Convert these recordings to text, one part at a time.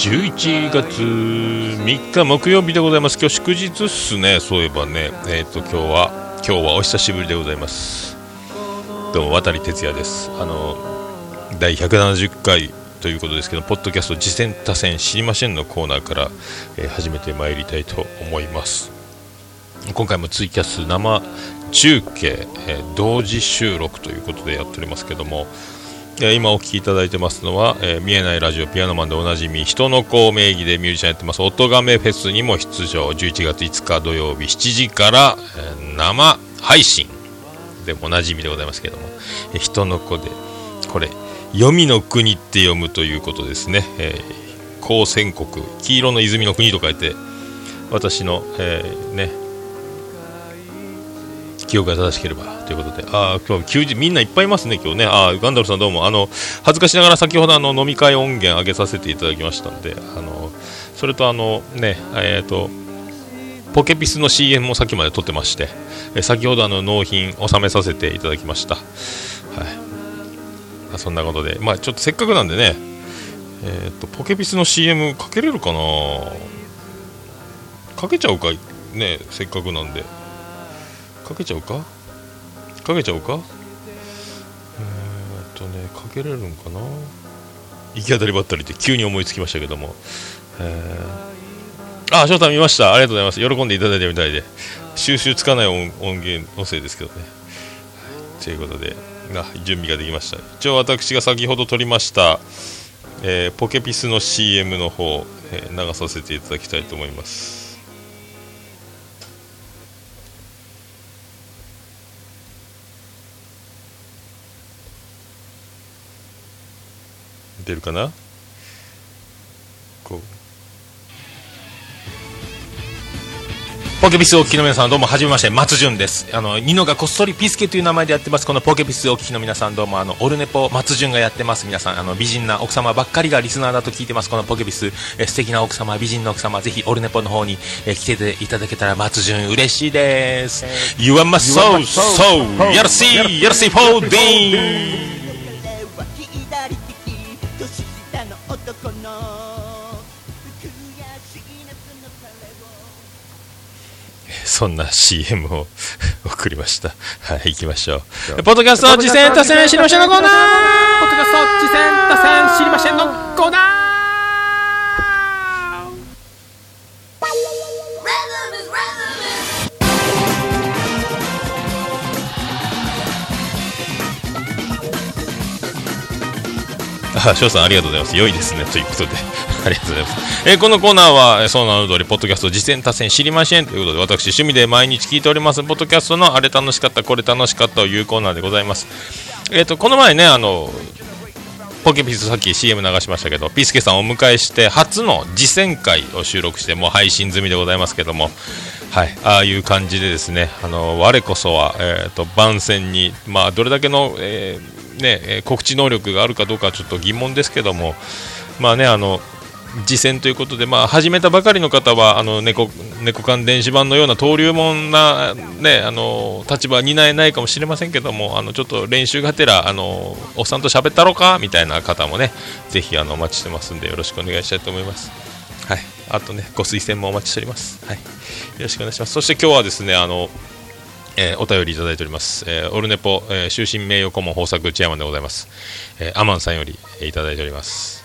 11月3日木曜日でございます。今日祝日っすね。そういえばね、今日はお久しぶりでございます。どうも渡哲也です。第170回ということですけど、ポッドキャスト次戦他戦知りませんのコーナーから、始めてまいりたいと思います。今回もツイキャス生中継、同時収録ということでやっておりますけども、今お聞きいただいてますのは、見えないラジオピアノマンでおなじみ人の子名義でミュージシャンやってます音亀フェスにも出場。11月5日土曜日7時から、生配信でおなじみでございますけども、人の子でこれ黄泉の国って読むということですね。高専国黄色の泉の国と書いて、私の、記憶が正しければということで、今日休日みんないっぱいいますね今日ね。ガンダルさんどうも、恥ずかしながら先ほど飲み会音源上げさせていただきましたので、それとポケピスの CM も先まで撮ってまして、先ほど納品納めさせていただきました。はい。そんなことで、まあちょっとせっかくなんでね、ポケピスの CM かけれるかな。かけちゃうかね、せっかくなんで。かけちゃうかかけれるんかな。行き当たりばったりって急に思いつきましたけども、翔太見ました。ありがとうございます。喜んでいただいたみたいで、収集つかない 音源音声ですけどね。ということで準備ができました。一応私が先ほど撮りました、ポケピスの CM の方、流させていただきたいと思います。出るかな。ポケピスをお聞きの皆さんどうもはじめまして、松潤です。ニノがこっそりピスケという名前でやってます。このポケピスをお聞きの皆さんどうも、オルネポ松潤がやってます。皆さん美人な奥様ばっかりがリスナーだと聞いてます。このポケピス、素敵な奥様、美人の奥様、ぜひオルネポの方に、来ていただけたら松潤嬉しいです。 You are my soul, soul, Yarsi, Yarsi for Dean。そんな CM を送りました。はい、行きましょう。ポッドキャスト次戦他戦知りませんのコーナー。ポッドキャスト次戦他戦知りませんのコーナー。翔さんありがとうございます。良いですねということで。ありがとうございます。このコーナーは、そうなる通りポッドキャスト次戦他戦知りませんということで、私趣味で毎日聞いておりますポッドキャストのあれ楽しかったこれ楽しかったというコーナーでございます。この前ね、ポケピスさっき CM 流しましたけど、ピスケさんをお迎えして初の次戦回を収録してもう配信済みでございますけども、はい、ああいう感じでですね、我こそは、番宣に、まあ、どれだけの、告知能力があるかどうかはちょっと疑問ですけども、まあね、次戦ということで、まあ、始めたばかりの方は猫缶電子版のような登竜門な、ね、立場は担えないかもしれませんけども、ちょっと練習がてらおっさんと喋ったろうかみたいな方もね、ぜひお待ちしてますんでよろしくお願いしたいと思います。はい、あとねご推薦もお待ちしております、はい、よろしくお願いします。そして今日はですねお便りいただいております、オルネポ、終身名誉顧問豊作チェアマンでございます、アマンさんよりいただいております。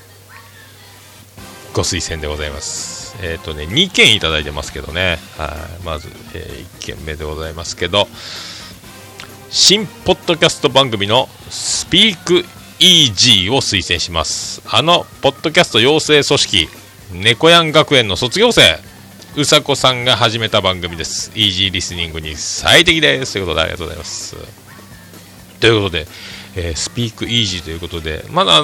ご推薦でございます。2件いただいてますけどね。はい、まず、1件目でございますけど、新ポッドキャスト番組のスピークイージーを推薦します。ポッドキャスト養成組織猫やん学園の卒業生うさこさんが始めた番組です。イージーリスニングに最適ですということでありがとうございます。ということで。スピークイージーということで、まだ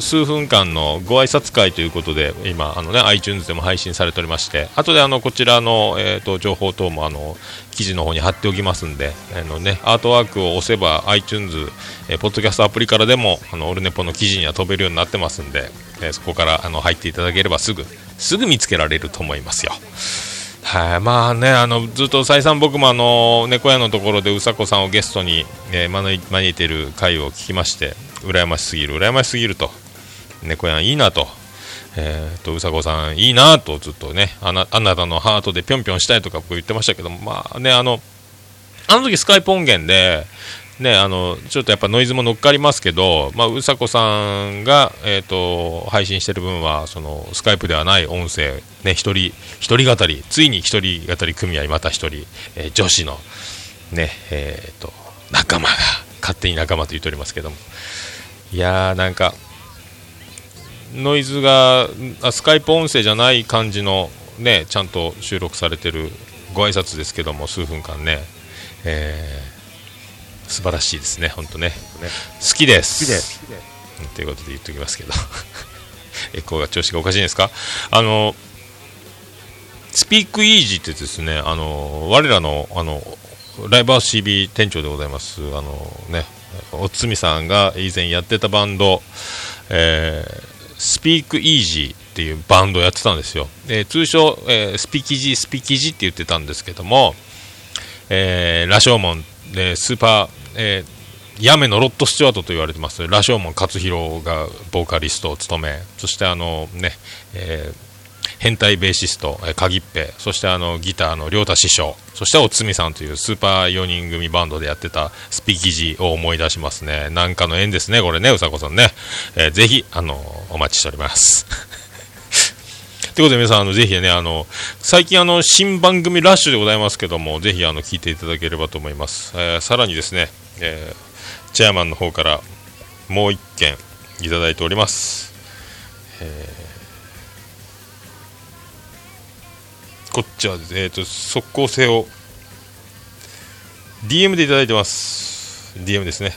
数分間のご挨拶会ということで、今iTunes でも配信されておりまして、後でこちらの、情報等も記事の方に貼っておきますんで、アートワークを押せば iTunes、ポッドキャストアプリからでもオルネポの記事には飛べるようになってますんで、そこから入っていただければすぐ見つけられると思いますよ。はい、まあね、ずっと再三僕も猫屋のところでうさこさんをゲストに、招いている回を聞きまして、羨ましすぎると、猫屋いいなと、うさこさんいいなとずっとね、あなたのハートでぴょんぴょんしたいとか僕言ってましたけども、まあね、あの時スカイプ音源でね、ちょっとやっぱノイズも乗っかりますけど、まあ、うさこさんが、配信してる分はそのスカイプではない音声、ね、一人語り、ついに一人語り組合また一人、女子の、ね、仲間が勝手に仲間と言っておりますけども、いやーなんかノイズがスカイプ音声じゃない感じの、ね、ちゃんと収録されてるご挨拶ですけども、数分間ね、素晴らしいですね、本当ね。好きです。ということで言っておきますけど、エコーが調子がおかしいんですか？スピークイージーってですね、我らのライブハウス CB 店長でございますね、おつみさんが以前やってたバンド、スピークイージーっていうバンドをやってたんですよ。通称、スピキジって言ってたんですけども、羅生門でスーパー、ヤメのロッド・スチュワートと言われてます羅生門勝弘がボーカリストを務め、そしてね、変態ベーシストカギッペ、そしてギターの亮太師匠、そしておつみさんというスーパー4人組バンドでやってたスピキジを思い出しますね。なんかの縁ですねこれね、うさこさんね、ぜひお待ちしておりますということで皆さんぜひね最近新番組ラッシュでございますけども、ぜひ聞いていただければと思います。さらにですね、チェアマンの方からもう一件いただいております。こっちは、速攻性を DM でいただいてます。 DM ですね。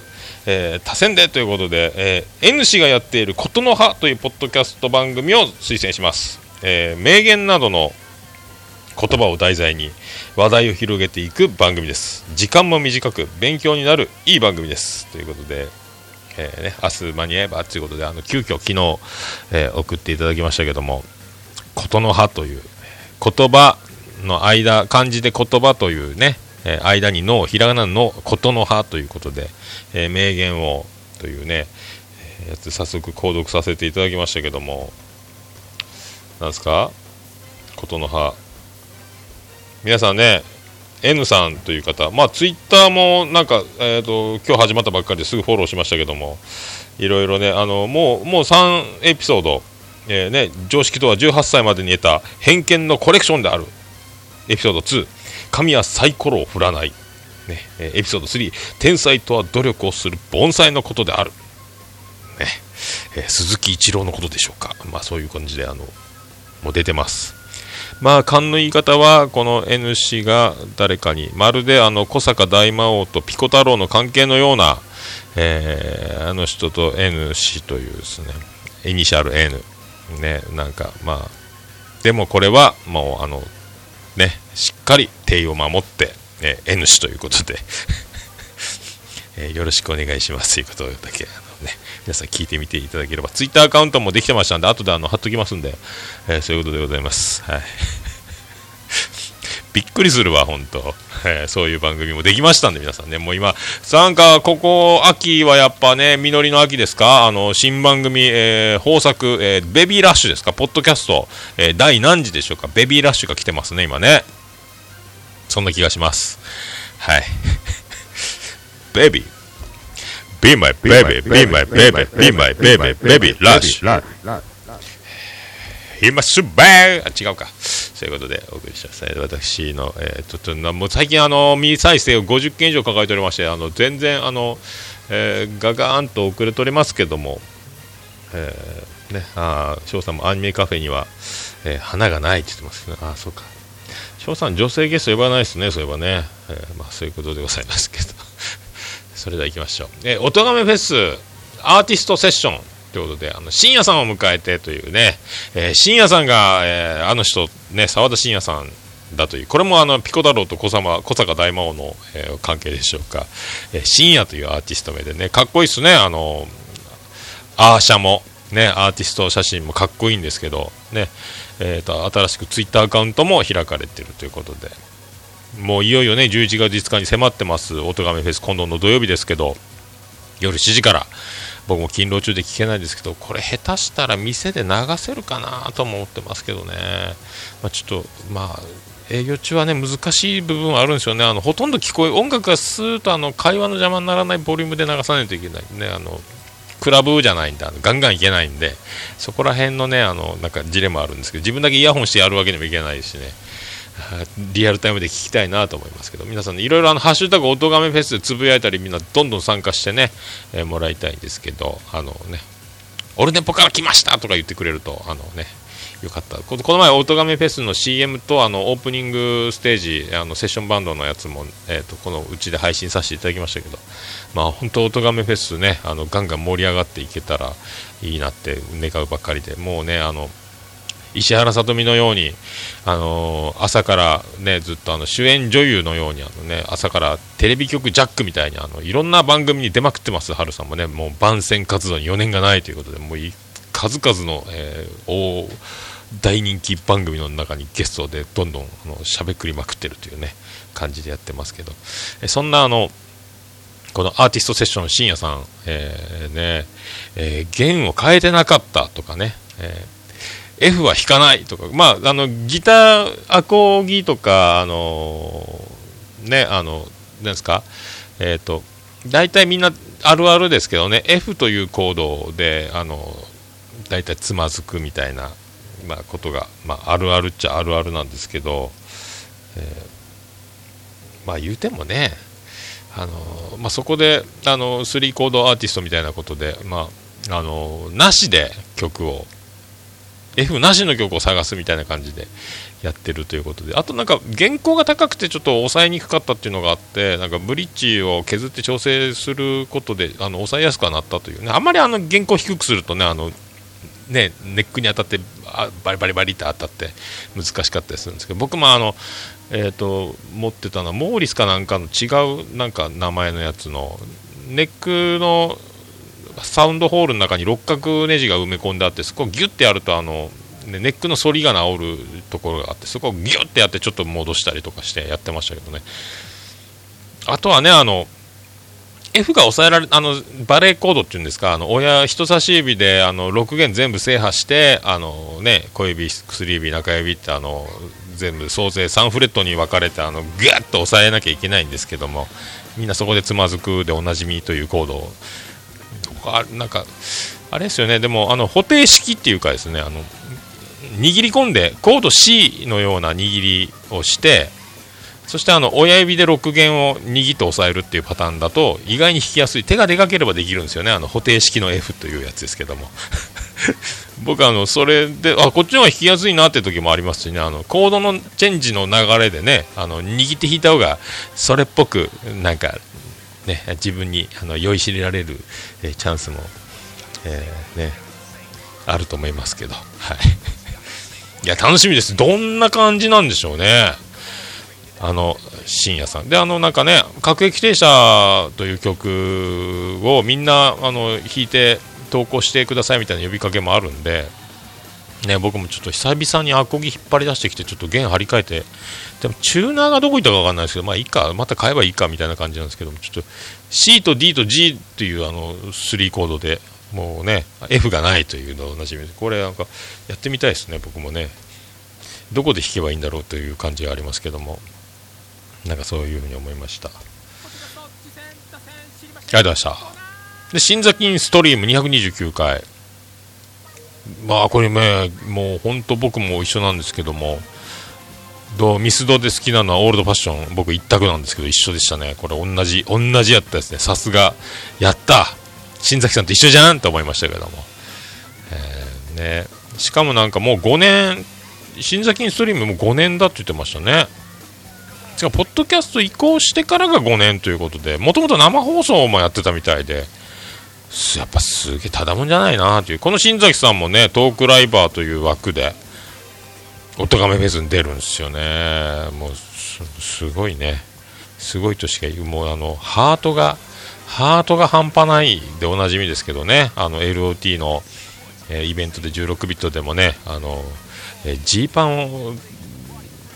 多選でということで、N 氏がやっていることの葉というポッドキャスト番組を推薦します。名言などの言葉を題材に話題を広げていく番組です。時間も短く勉強になるいい番組ですということで、ね、明日間に合えばということで急遽昨日、送っていただきましたけども、ことの葉という言葉の間、漢字で言葉というね、間にのひらがなのことの葉ということで、名言をというねやつ早速購読させていただきましたけども、なんですかことの葉、皆さんね N さんという方、まあツイッターもなんか、今日始まったばっかりですぐフォローしましたけども、いろいろねもう3エピソード、ね、常識とは18歳までに得た偏見のコレクションであるエピソード2、神はサイコロを振らない、ね、エピソード3、天才とは努力をする盆栽のことである、ね、鈴木一郎のことでしょうか。まあそういう感じでもう出てます。まあ勘の言い方はこの N 氏が誰かにまるで小坂大魔王とピコ太郎の関係のような、あの人と N 氏というですねイニシャル N ね、なんかまあでもこれはもうねしっかり定位を守って、N 氏ということで、よろしくお願いしますということだけね、皆さん聞いてみていただければ、ツイッターアカウントもできてましたんで後で貼っときますんで、そういうことでございます、はい、びっくりするわ本当、そういう番組もできましたんで皆さんね、もう今なんかここ秋はやっぱね実りの秋ですか、新番組、豊作、ベビーラッシュですか、ポッドキャスト、第何時でしょうか、ベビーラッシュが来てますね今ね、そんな気がします、はいベビーBe my baby, be my baby, be my baby, baby, Rush. 今すばー違うか。そういうことでお送りしました。私の、もう最近未再生を50件以上抱えておりまして、全然ガガーンと遅れておりますけども、ね、翔さんもアニメカフェには、花がないって言ってますね。あ、そうか。翔さん女性ゲスト呼ばないですね、そういえばね。まあそういうことでございますけど。それでは行きましょう。おとがめフェスアーティストセッションということで、深夜さんを迎えてというね、深夜さんが、あの人ね沢田深夜さんだという、これもピコ太郎と小坂大魔王の、関係でしょうか。深夜というアーティスト名でねかっこいいですね。アーシャもねアーティスト写真もかっこいいんですけどね、新しくツイッターアカウントも開かれているということで。もういよいよね11月5日に迫ってますおとがめフェス、今度の土曜日ですけど夜7時から僕も勤労中で聞けないですけど、これ下手したら店で流せるかなとも思ってますけどね。ちょっと営業中はね、難しい部分はあるんですよね。ほとんど音楽がスーッと会話の邪魔にならないボリュームで流さないといけないね。クラブじゃないんでガンガンいけないんで、そこら辺のねなんかジレもあるんですけど、自分だけイヤホンしてやるわけにもいけないしね、リアルタイムで聞きたいなと思いますけど、皆さん、ね、いろいろハッシュタグおとがめフェスでつぶやいたり、みんなどんどん参加してね、もらいたいんですけど、オルネポから来ましたとか言ってくれるとよかった。この前おとがめフェスの CM とオープニングステージセッションバンドのやつも、このうちで配信させていただきましたけど、本当おとがめフェスねガンガン盛り上がっていけたらいいなって願うばっかりで、もうね石原さとみのように朝からねずっと主演女優のように朝からテレビ局ジャックみたいにいろんな番組に出まくってます。春さんもね、もう番宣活動に余念がないということで、もう数々の、大人気番組の中にゲストでどんどんしゃべくりまくってるというね感じでやってますけど、そんなこのアーティストセッション深夜さん、弦を変えてなかったとかね、F は弾かないとか、ギターアコギとかねなんですか大体みんなあるあるですけどね、 F というコードで大体つまずくみたいな、ことが、あるあるっちゃあるあるなんですけど、言うてもねそこで3コードアーティストみたいなことで、なしで曲を F なしの曲を探すみたいな感じでやってるということで、あと原稿が高くてちょっと抑えにくかったっていうのがあって、ブリッジを削って調整することで抑えやすくはなったというね。あんまり原稿低くするとねネックに当たってバリバリバリって当たって難しかったりするんですけど、僕も持ってたのはモーリスかなんかの違う名前のやつのネックのサウンドホールの中に六角ネジが埋め込んであって、そこをギュッてやるとネックの反りが治るところがあって、そこをギュッてやってちょっと戻したりとかしてやってましたけどね。あとはねF が抑えられバレーコードっていうんですか、親人差し指で6弦全部制覇して小指薬指中指って全部総勢3フレットに分かれてグッと抑えなきゃいけないんですけども、みんなそこでつまずくでおなじみというコードをあれですよね。でも補定式っていうかですね、握り込んでコード C のような握りをして、そして親指で6弦を握って押さえるっていうパターンだと意外に弾きやすい、手がでかければできるんですよね。固定式の F というやつですけども僕それでこっちの方が弾きやすいなって時もありますしね、コードのチェンジの流れでね握って弾いた方がそれっぽくね自分に酔いしれられるチャンスもあると思いますけど、いや楽しみです。どんな感じなんでしょうね深夜さんで。各駅停車という曲をみんな弾いて投稿してくださいみたいな呼びかけもあるんでね、僕もちょっと久々にアコギ引っ張り出してきて、ちょっと弦張り替えて、でもチューナーがどこ行ったか分かんないですけど、いいか、また買えばいいかみたいな感じなんですけども、ちょっと C と D と G っていう3コードでもうね F がないというのを同じみで、これやってみたいですね。僕もねどこで弾けばいいんだろうという感じがありますけども、そういうふうに思いました。ありがとうございました。で新座金ストリーム229回、これねもう本当僕も一緒なんですけども、ミスドで好きなのはオールドファッション僕一択なんですけど、一緒でしたね。これ同じやったですね。さすがやった新崎さんと一緒じゃんと思いましたけども、しかももう5年、新座金ストリームも5年だって言ってましたね。ポッドキャスト移行してからが5年ということで、もともと生放送もやってたみたいで、やっぱすげえただもんじゃないなという。この新崎さんもねトークライバーという枠でおとがめフェスに出るんですよね。もうすごいね、すごいとしか言う、もうハートが半端ないでおなじみですけどね、LOT の、イベントで16ビットでもねジーパンを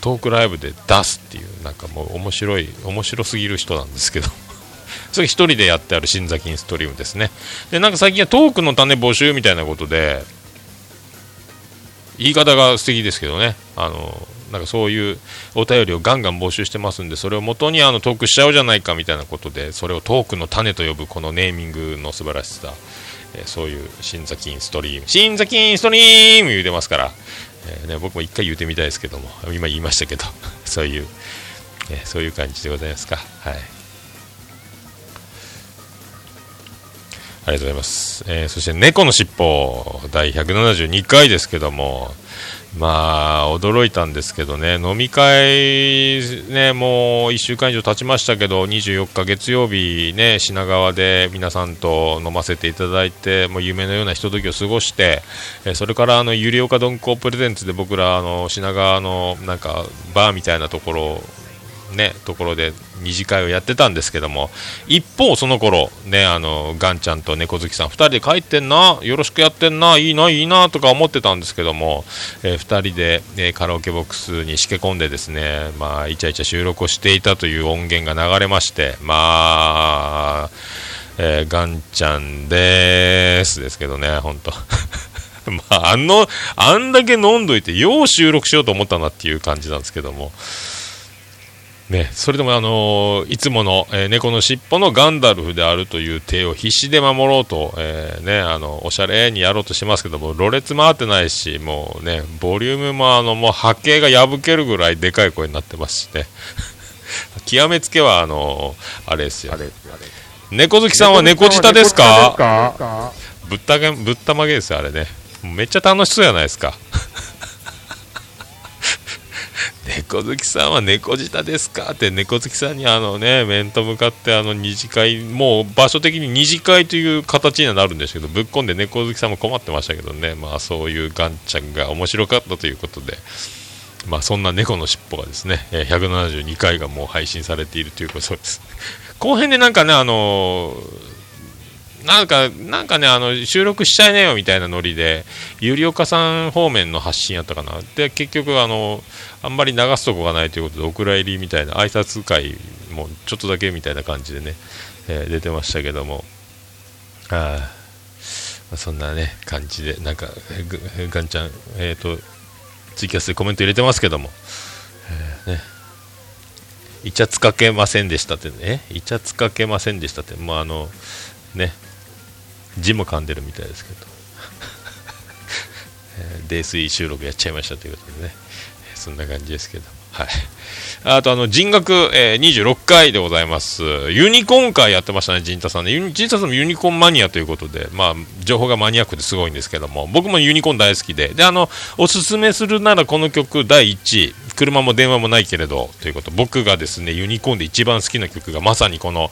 トークライブで出すっていう、面白すぎる人なんですけどそれ一人でやってある新座金ストリームですね。でなんか最近はトークの種募集みたいなことで、言い方が素敵ですけどね、なんかそういうお便りをガンガン募集してますんで、それを元にトークしちゃおうじゃないかみたいなことで、それをトークの種と呼ぶこのネーミングの素晴らしさ、そういう新座金ストリーム、新座金ストリーム言うてますから、ね、僕も一回言うてみたいですけども、今言いましたけどそういう感じでございますか。はい、ありがとうございます。そして猫のしっぽ第172回ですけども、まあ驚いたんですけどね、飲み会ね、もう1週間以上経ちましたけど、24日月曜日ね、品川で皆さんと飲ませていただいて、もう夢のようなひとときを過ごして、それからゆりおかどんこプレゼンツで僕ら品川のなんかバーみたいなところね、ところで二次会をやってたんですけども、一方その頃ね、ガンちゃんと猫好きさん2人で帰ってんな、よろしくやってんな、いいないいなとか思ってたんですけども、2人で、カラオケボックスにしけ込んでですね、まあイチャイチャ収録をしていたという音源が流れまして、まあ、ガンちゃんですけどね、ほんとまああんだけ飲んどいてよう収録しようと思ったなっていう感じなんですけどもね、それでもいつもの、猫のしっぽのガンダルフであるという手を必死で守ろうと、ね、おしゃれにやろうとしてますけども、ろれつ回ってないし、もうねボリュームももう波形が破けるぐらいでかい声になってますしね極めつけはあれですよ、猫好きさんは猫舌ですか？ぶったまげですよあれね、めっちゃ楽しそうじゃないですか猫好きさんは猫舌ですかって、猫好きさんにね面と向かって二次会、もう場所的に二次会という形にはなるんですけど、ぶっこんで猫好きさんも困ってましたけどね、まあそういうガンちゃんが面白かったということで、まあそんな猫のしっぽがですね、172回がもう配信されているということです後編でなんかねなんかね収録しちゃいなよみたいなノリでゆりおかさん方面の発信やったかな、で結局あんまり流すとこがないということでお蔵入りみたいな挨拶会もちょっとだけみたいな感じでね、出てましたけども、そんなね感じでなんかガンちゃんツイキャスでコメント入れてますけども、ね、イチャつかけませんでしたってね、イチャつかけませんでしたって、まあね、字も噛んでるみたいですけど泥酔収録やっちゃいましたということでね、そんな感じですけど、はい、あと人学、26回でございます。ユニコーン会やってましたね、陣太さんね。陣太さんもユニコーンマニアということで、まあ情報がマニアックですごいんですけども、僕もユニコーン大好きで、おすすめするならこの曲第1位、車も電話もないけれどということ、僕がですねユニコーンで一番好きな曲がまさにこの、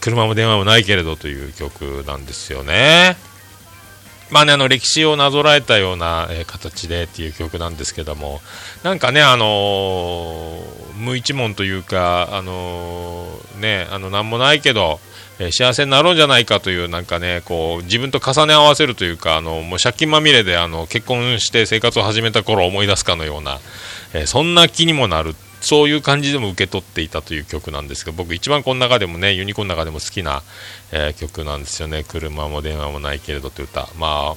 車も電話もないけれどという曲なんですよね。まあね、歴史をなぞらえたような、形でっていう曲なんですけども、なんかね無一文というかねなんもないけど、幸せになろうじゃないかという、なんかねこう自分と重ね合わせるというか、もう借金まみれで結婚して生活を始めた頃を思い出すかのような、そんな気にもなる、そういう感じでも受け取っていたという曲なんですけど、僕一番この中でもねユニコーンの中でも好きな、曲なんですよね。車も電話もないけれどという歌、まあ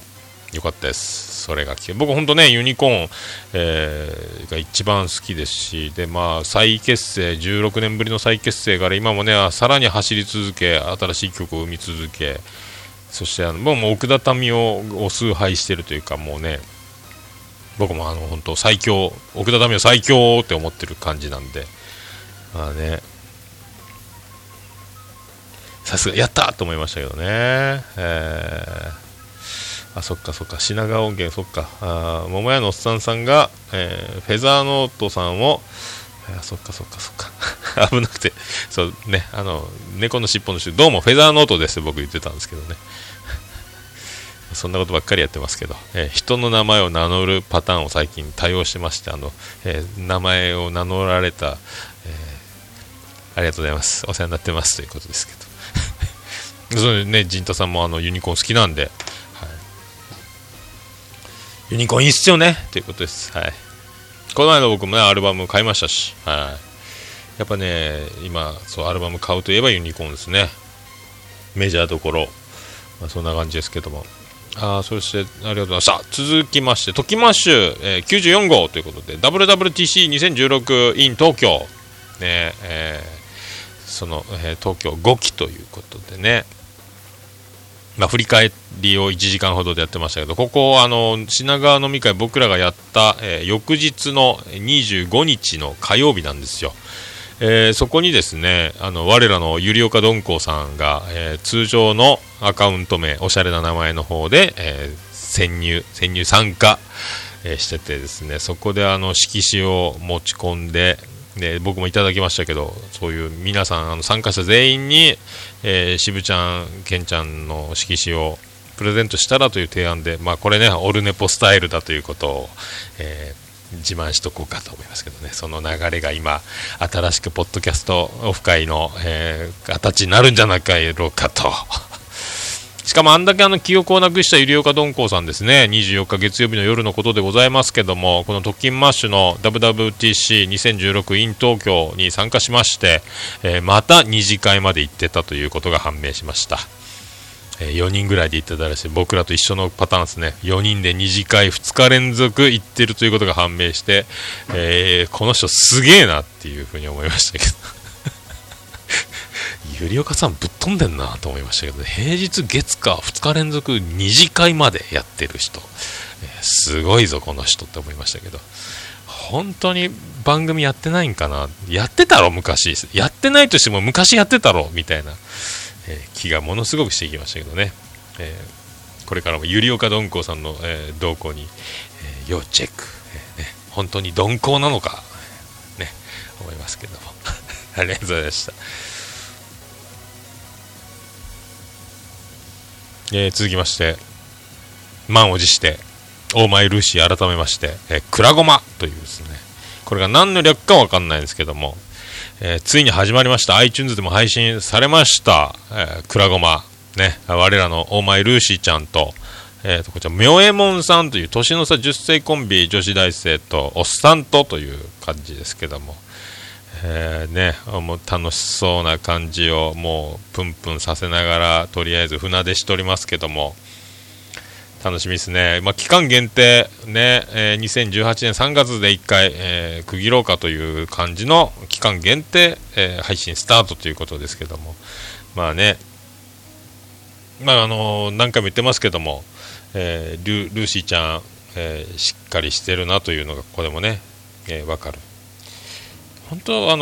良かったです。それが僕本当ねユニコーン、が一番好きですし、でまあ再結成、16年ぶりの再結成から今もねさらに走り続け、新しい曲を生み続け、そしてもう奥田民生を崇拝してるというか、もうね僕も本当最強、奥田民生最強って思ってる感じなんで、まあねさすがやったと思いましたけどね、そっかそっか、品川音源、そっか、桃屋のおっさんさんが、フェザーノートさんを、そっかそっかそっか危なくて、そうね猫のしっぽの人どうもフェザーノートですって僕言ってたんですけどねそんなことばっかりやってますけど、人の名前を名乗るパターンを最近対応してまして、名前を名乗られた、ありがとうございます、お世話になってますということですけどそれね、陣太さんもユニコーン好きなんで、ユニコーンいいっすよねということです。はい、この間僕もねアルバム買いましたし、はい、やっぱね今そうアルバム買うといえばユニコーンですね、メジャーどころ、まあ、そんな感じですけども、そしてありがとうございました。続きましてトキマッシュ、94号ということで WWTC2016inTokyo、ねその、東京5期ということでね、まあ、振り返りを1時間ほどでやってましたけど、ここ品川飲み会僕らがやった、翌日の25日の火曜日なんですよ。そこにですね我らのゆりおかどんこさんが、通常のアカウント名おしゃれな名前の方で、潜入参加、しててですね、そこで色紙を持ち込んで、で僕もいただきましたけど、そういう皆さん参加者全員に、しぶちゃんけんちゃんの色紙をプレゼントしたらという提案で、まあ、これねオルネポスタイルだということを、自慢しとこうかと思いますけどね、その流れが今新しくポッドキャストオフ会の、形になるんじゃないかとしかもあんだけ記憶をなくしたゆりおかどんこうさんですね、24日月曜日の夜のことでございますけども、このトッキンマッシュの WWTC2016inTokyo に参加しまして、また2次会まで行ってたということが判明しました。4人ぐらいで行ってたらしい、僕らと一緒のパターンですね。4人で2次会2日連続行ってるということが判明して、この人すげえなっていうふうに思いましたけどゆりおかさんぶっ飛んでんなと思いましたけど、平日月火2日連続2次会までやってる人、すごいぞこの人って思いましたけど、本当に番組やってないんかな、やってたろ昔、やってないとしても昔やってたろみたいな、気がものすごくしていきましたけどね、これからもゆりおかどんこうさんの、動向に、要チェック、本当にどんこうなのか、思いますけどもありがとうございました。続きまして満を持してオーマイルーシー改めまして、クラゴマというですね、これが何の略かわかんないんですけども、ついに始まりました。 iTunes でも配信されました、クラゴマね、我らのオーマイルーシーちゃんと、こちら明右衛門さんという年の差10歳コンビ女子大生とおっさんとという感じですけども、もう楽しそうな感じをもうプンプンさせながらとりあえず船出しておりますけども、楽しみですね。まあ、期間限定、ね2018年3月で1回、区切ろうかという感じの期間限定、配信スタートということですけども、まあね、何回も言ってますけども、ルーシーちゃん、しっかりしてるなというのがここでもね、わかる。本当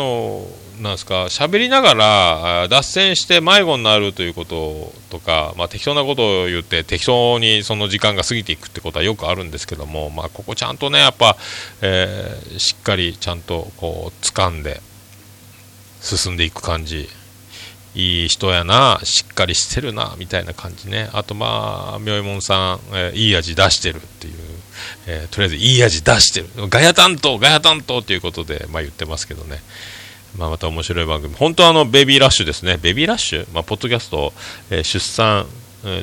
なんですか、喋りながら脱線して迷子になるということとか、まあ、適当なことを言って適当にその時間が過ぎていくってことはよくあるんですけども、まあ、ここちゃんとねやっぱ、しっかりちゃんとこう掴んで進んでいく感じ、いい人やな、しっかりしてるなみたいな感じね。あとまあ明右衛門さん、いい味出してるっていう、とりあえずいい味出してる、ガヤ担当ということで、まあ、言ってますけどね、まあ、また面白い番組、本当ベビーラッシュですね。ベビーラッシュ、まあ、ポッドキャスト、出産、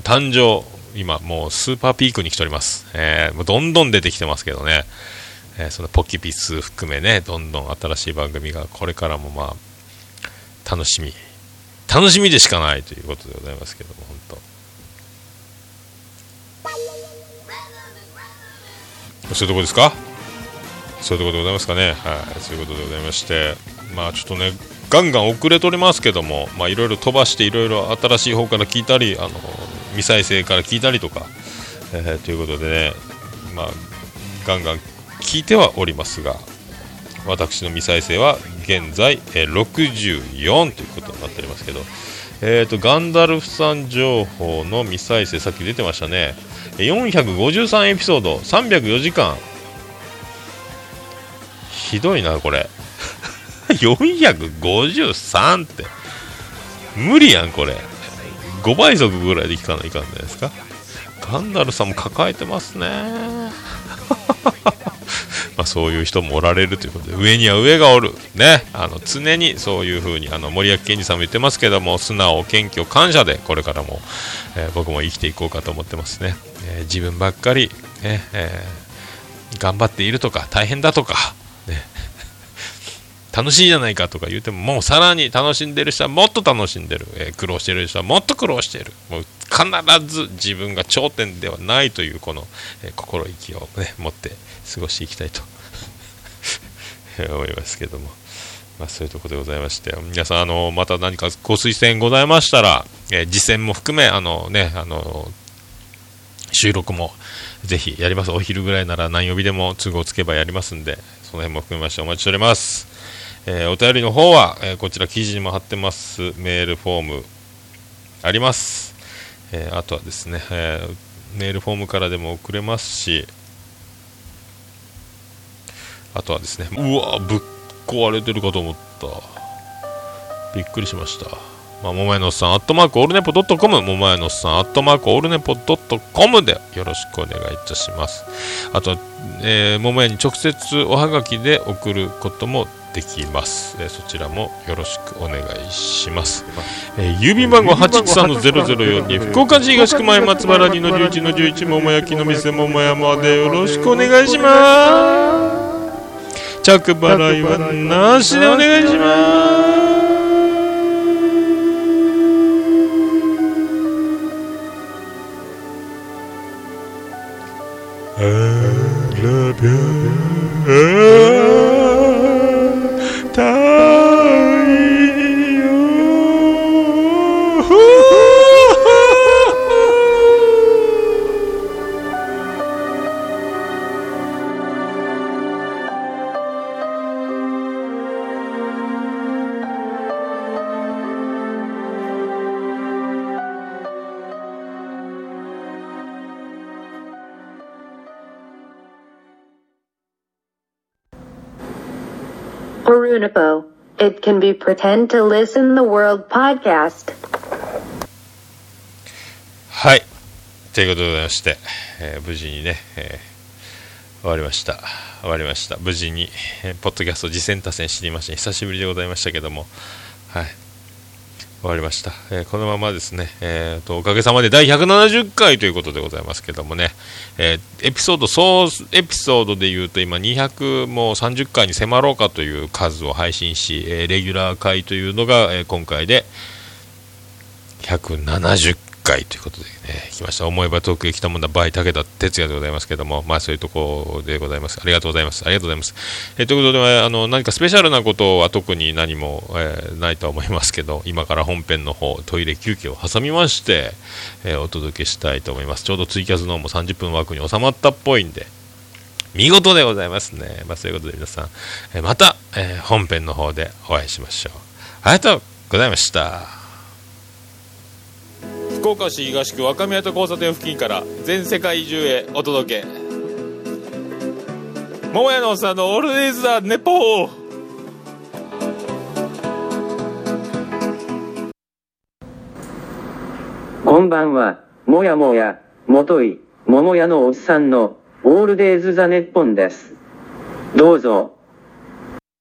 誕生、今もうスーパーピークに来ております、もうどんどん出てきてますけどね、そのポキピス含めね、どんどん新しい番組がこれからも、まあ、楽しみでしかないということでございますけども、本当そういうとこですか、そういうとこでございますかね。はい、そういうことでございまして、まあちょっとねガンガン遅れておりますけども、まあいろいろ飛ばしていろいろ新しい方から聞いたり、未再生から聞いたりとか、ということでね、まあガンガン聞いてはおりますが、私の未再生は現在、64ということになっておりますけど、ガンダルフさん情報の未再生さっき出てましたね。453エピソード304時間、ひどいなこれ453って無理やんこれ、5倍速ぐらいで聞かないかんじゃないですか。ガンダルさんも抱えてますねまあそういう人もおられるということで、上には上がおるね、常にそういうふうに森脇健児さんも言ってますけども、素直謙虚感謝でこれからも、僕も生きていこうかと思ってますね。自分ばっかり、ね頑張っているとか大変だとか、ね楽しいじゃないかとか言っても、もうさらに楽しんでる人はもっと楽しんでる、苦労してる人はもっと苦労してる、もう必ず自分が頂点ではないというこの、心意気を、ね、持って過ごしていきたいと思いますけども、まあ、そういうところでございまして、皆さんまた何かご推薦ございましたら、実践も含め収録もぜひやります。お昼ぐらいなら何曜日でも都合つけばやりますんで、その辺も含めましてお待ちしております。お便りの方は、こちら記事にも貼ってますメールフォームあります。あとはですね、メールフォームからでも送れますし、あとはですね、うわぶっ壊れてるかと思った、びっくりしました。まあ、もまやのさん@allnepo.com、 もまやのさん@allnepo.com でよろしくお願いいたします。あと、もまやに直接おはがきで送ることもできます。そちらもよろしくお願いします。郵便番号 813-004に福岡市東区前松原 2-11-11 ももやきの店ももやまでよろしくお願いします。着払いはなしでお願いします。Arunapo. It can be pretend to listen the world podcast. はい、ということでございまして、無事にね、終わりました。終わりました。無事に、ポッドキャスト実践達成していました。久しぶりでございましたけども、はい、終わりました。このままですね、おかげさまで第170回ということでございますけどもね、エピソードでいうと今200もう30回に迫ろうかという数を配信し、レギュラー回というのが、今回で170回ということでね、来ました。思えば遠くへ来たもんだby武田鉄矢でございますけども、まあそういうところでございます。ありがとうございます。ありがとうございます。ということで、何かスペシャルなことは特に何も、ないとは思いますけど、今から本編の方トイレ休憩を挟みまして、お届けしたいと思います。ちょうどツイキャスの方も30分枠に収まったっぽいんで見事でございますね。まあそういうことで皆さん、また、本編の方でお会いしましょう。ありがとうございました。福岡市東区若宮と交差点付近から全世界中へお届け、桃屋のおっさんのオールディーズ・ザ・ネポー。こんばんは。もやもやもとい桃屋のおっさんのオールディーズ・ザ・ネッポンです。どうぞ。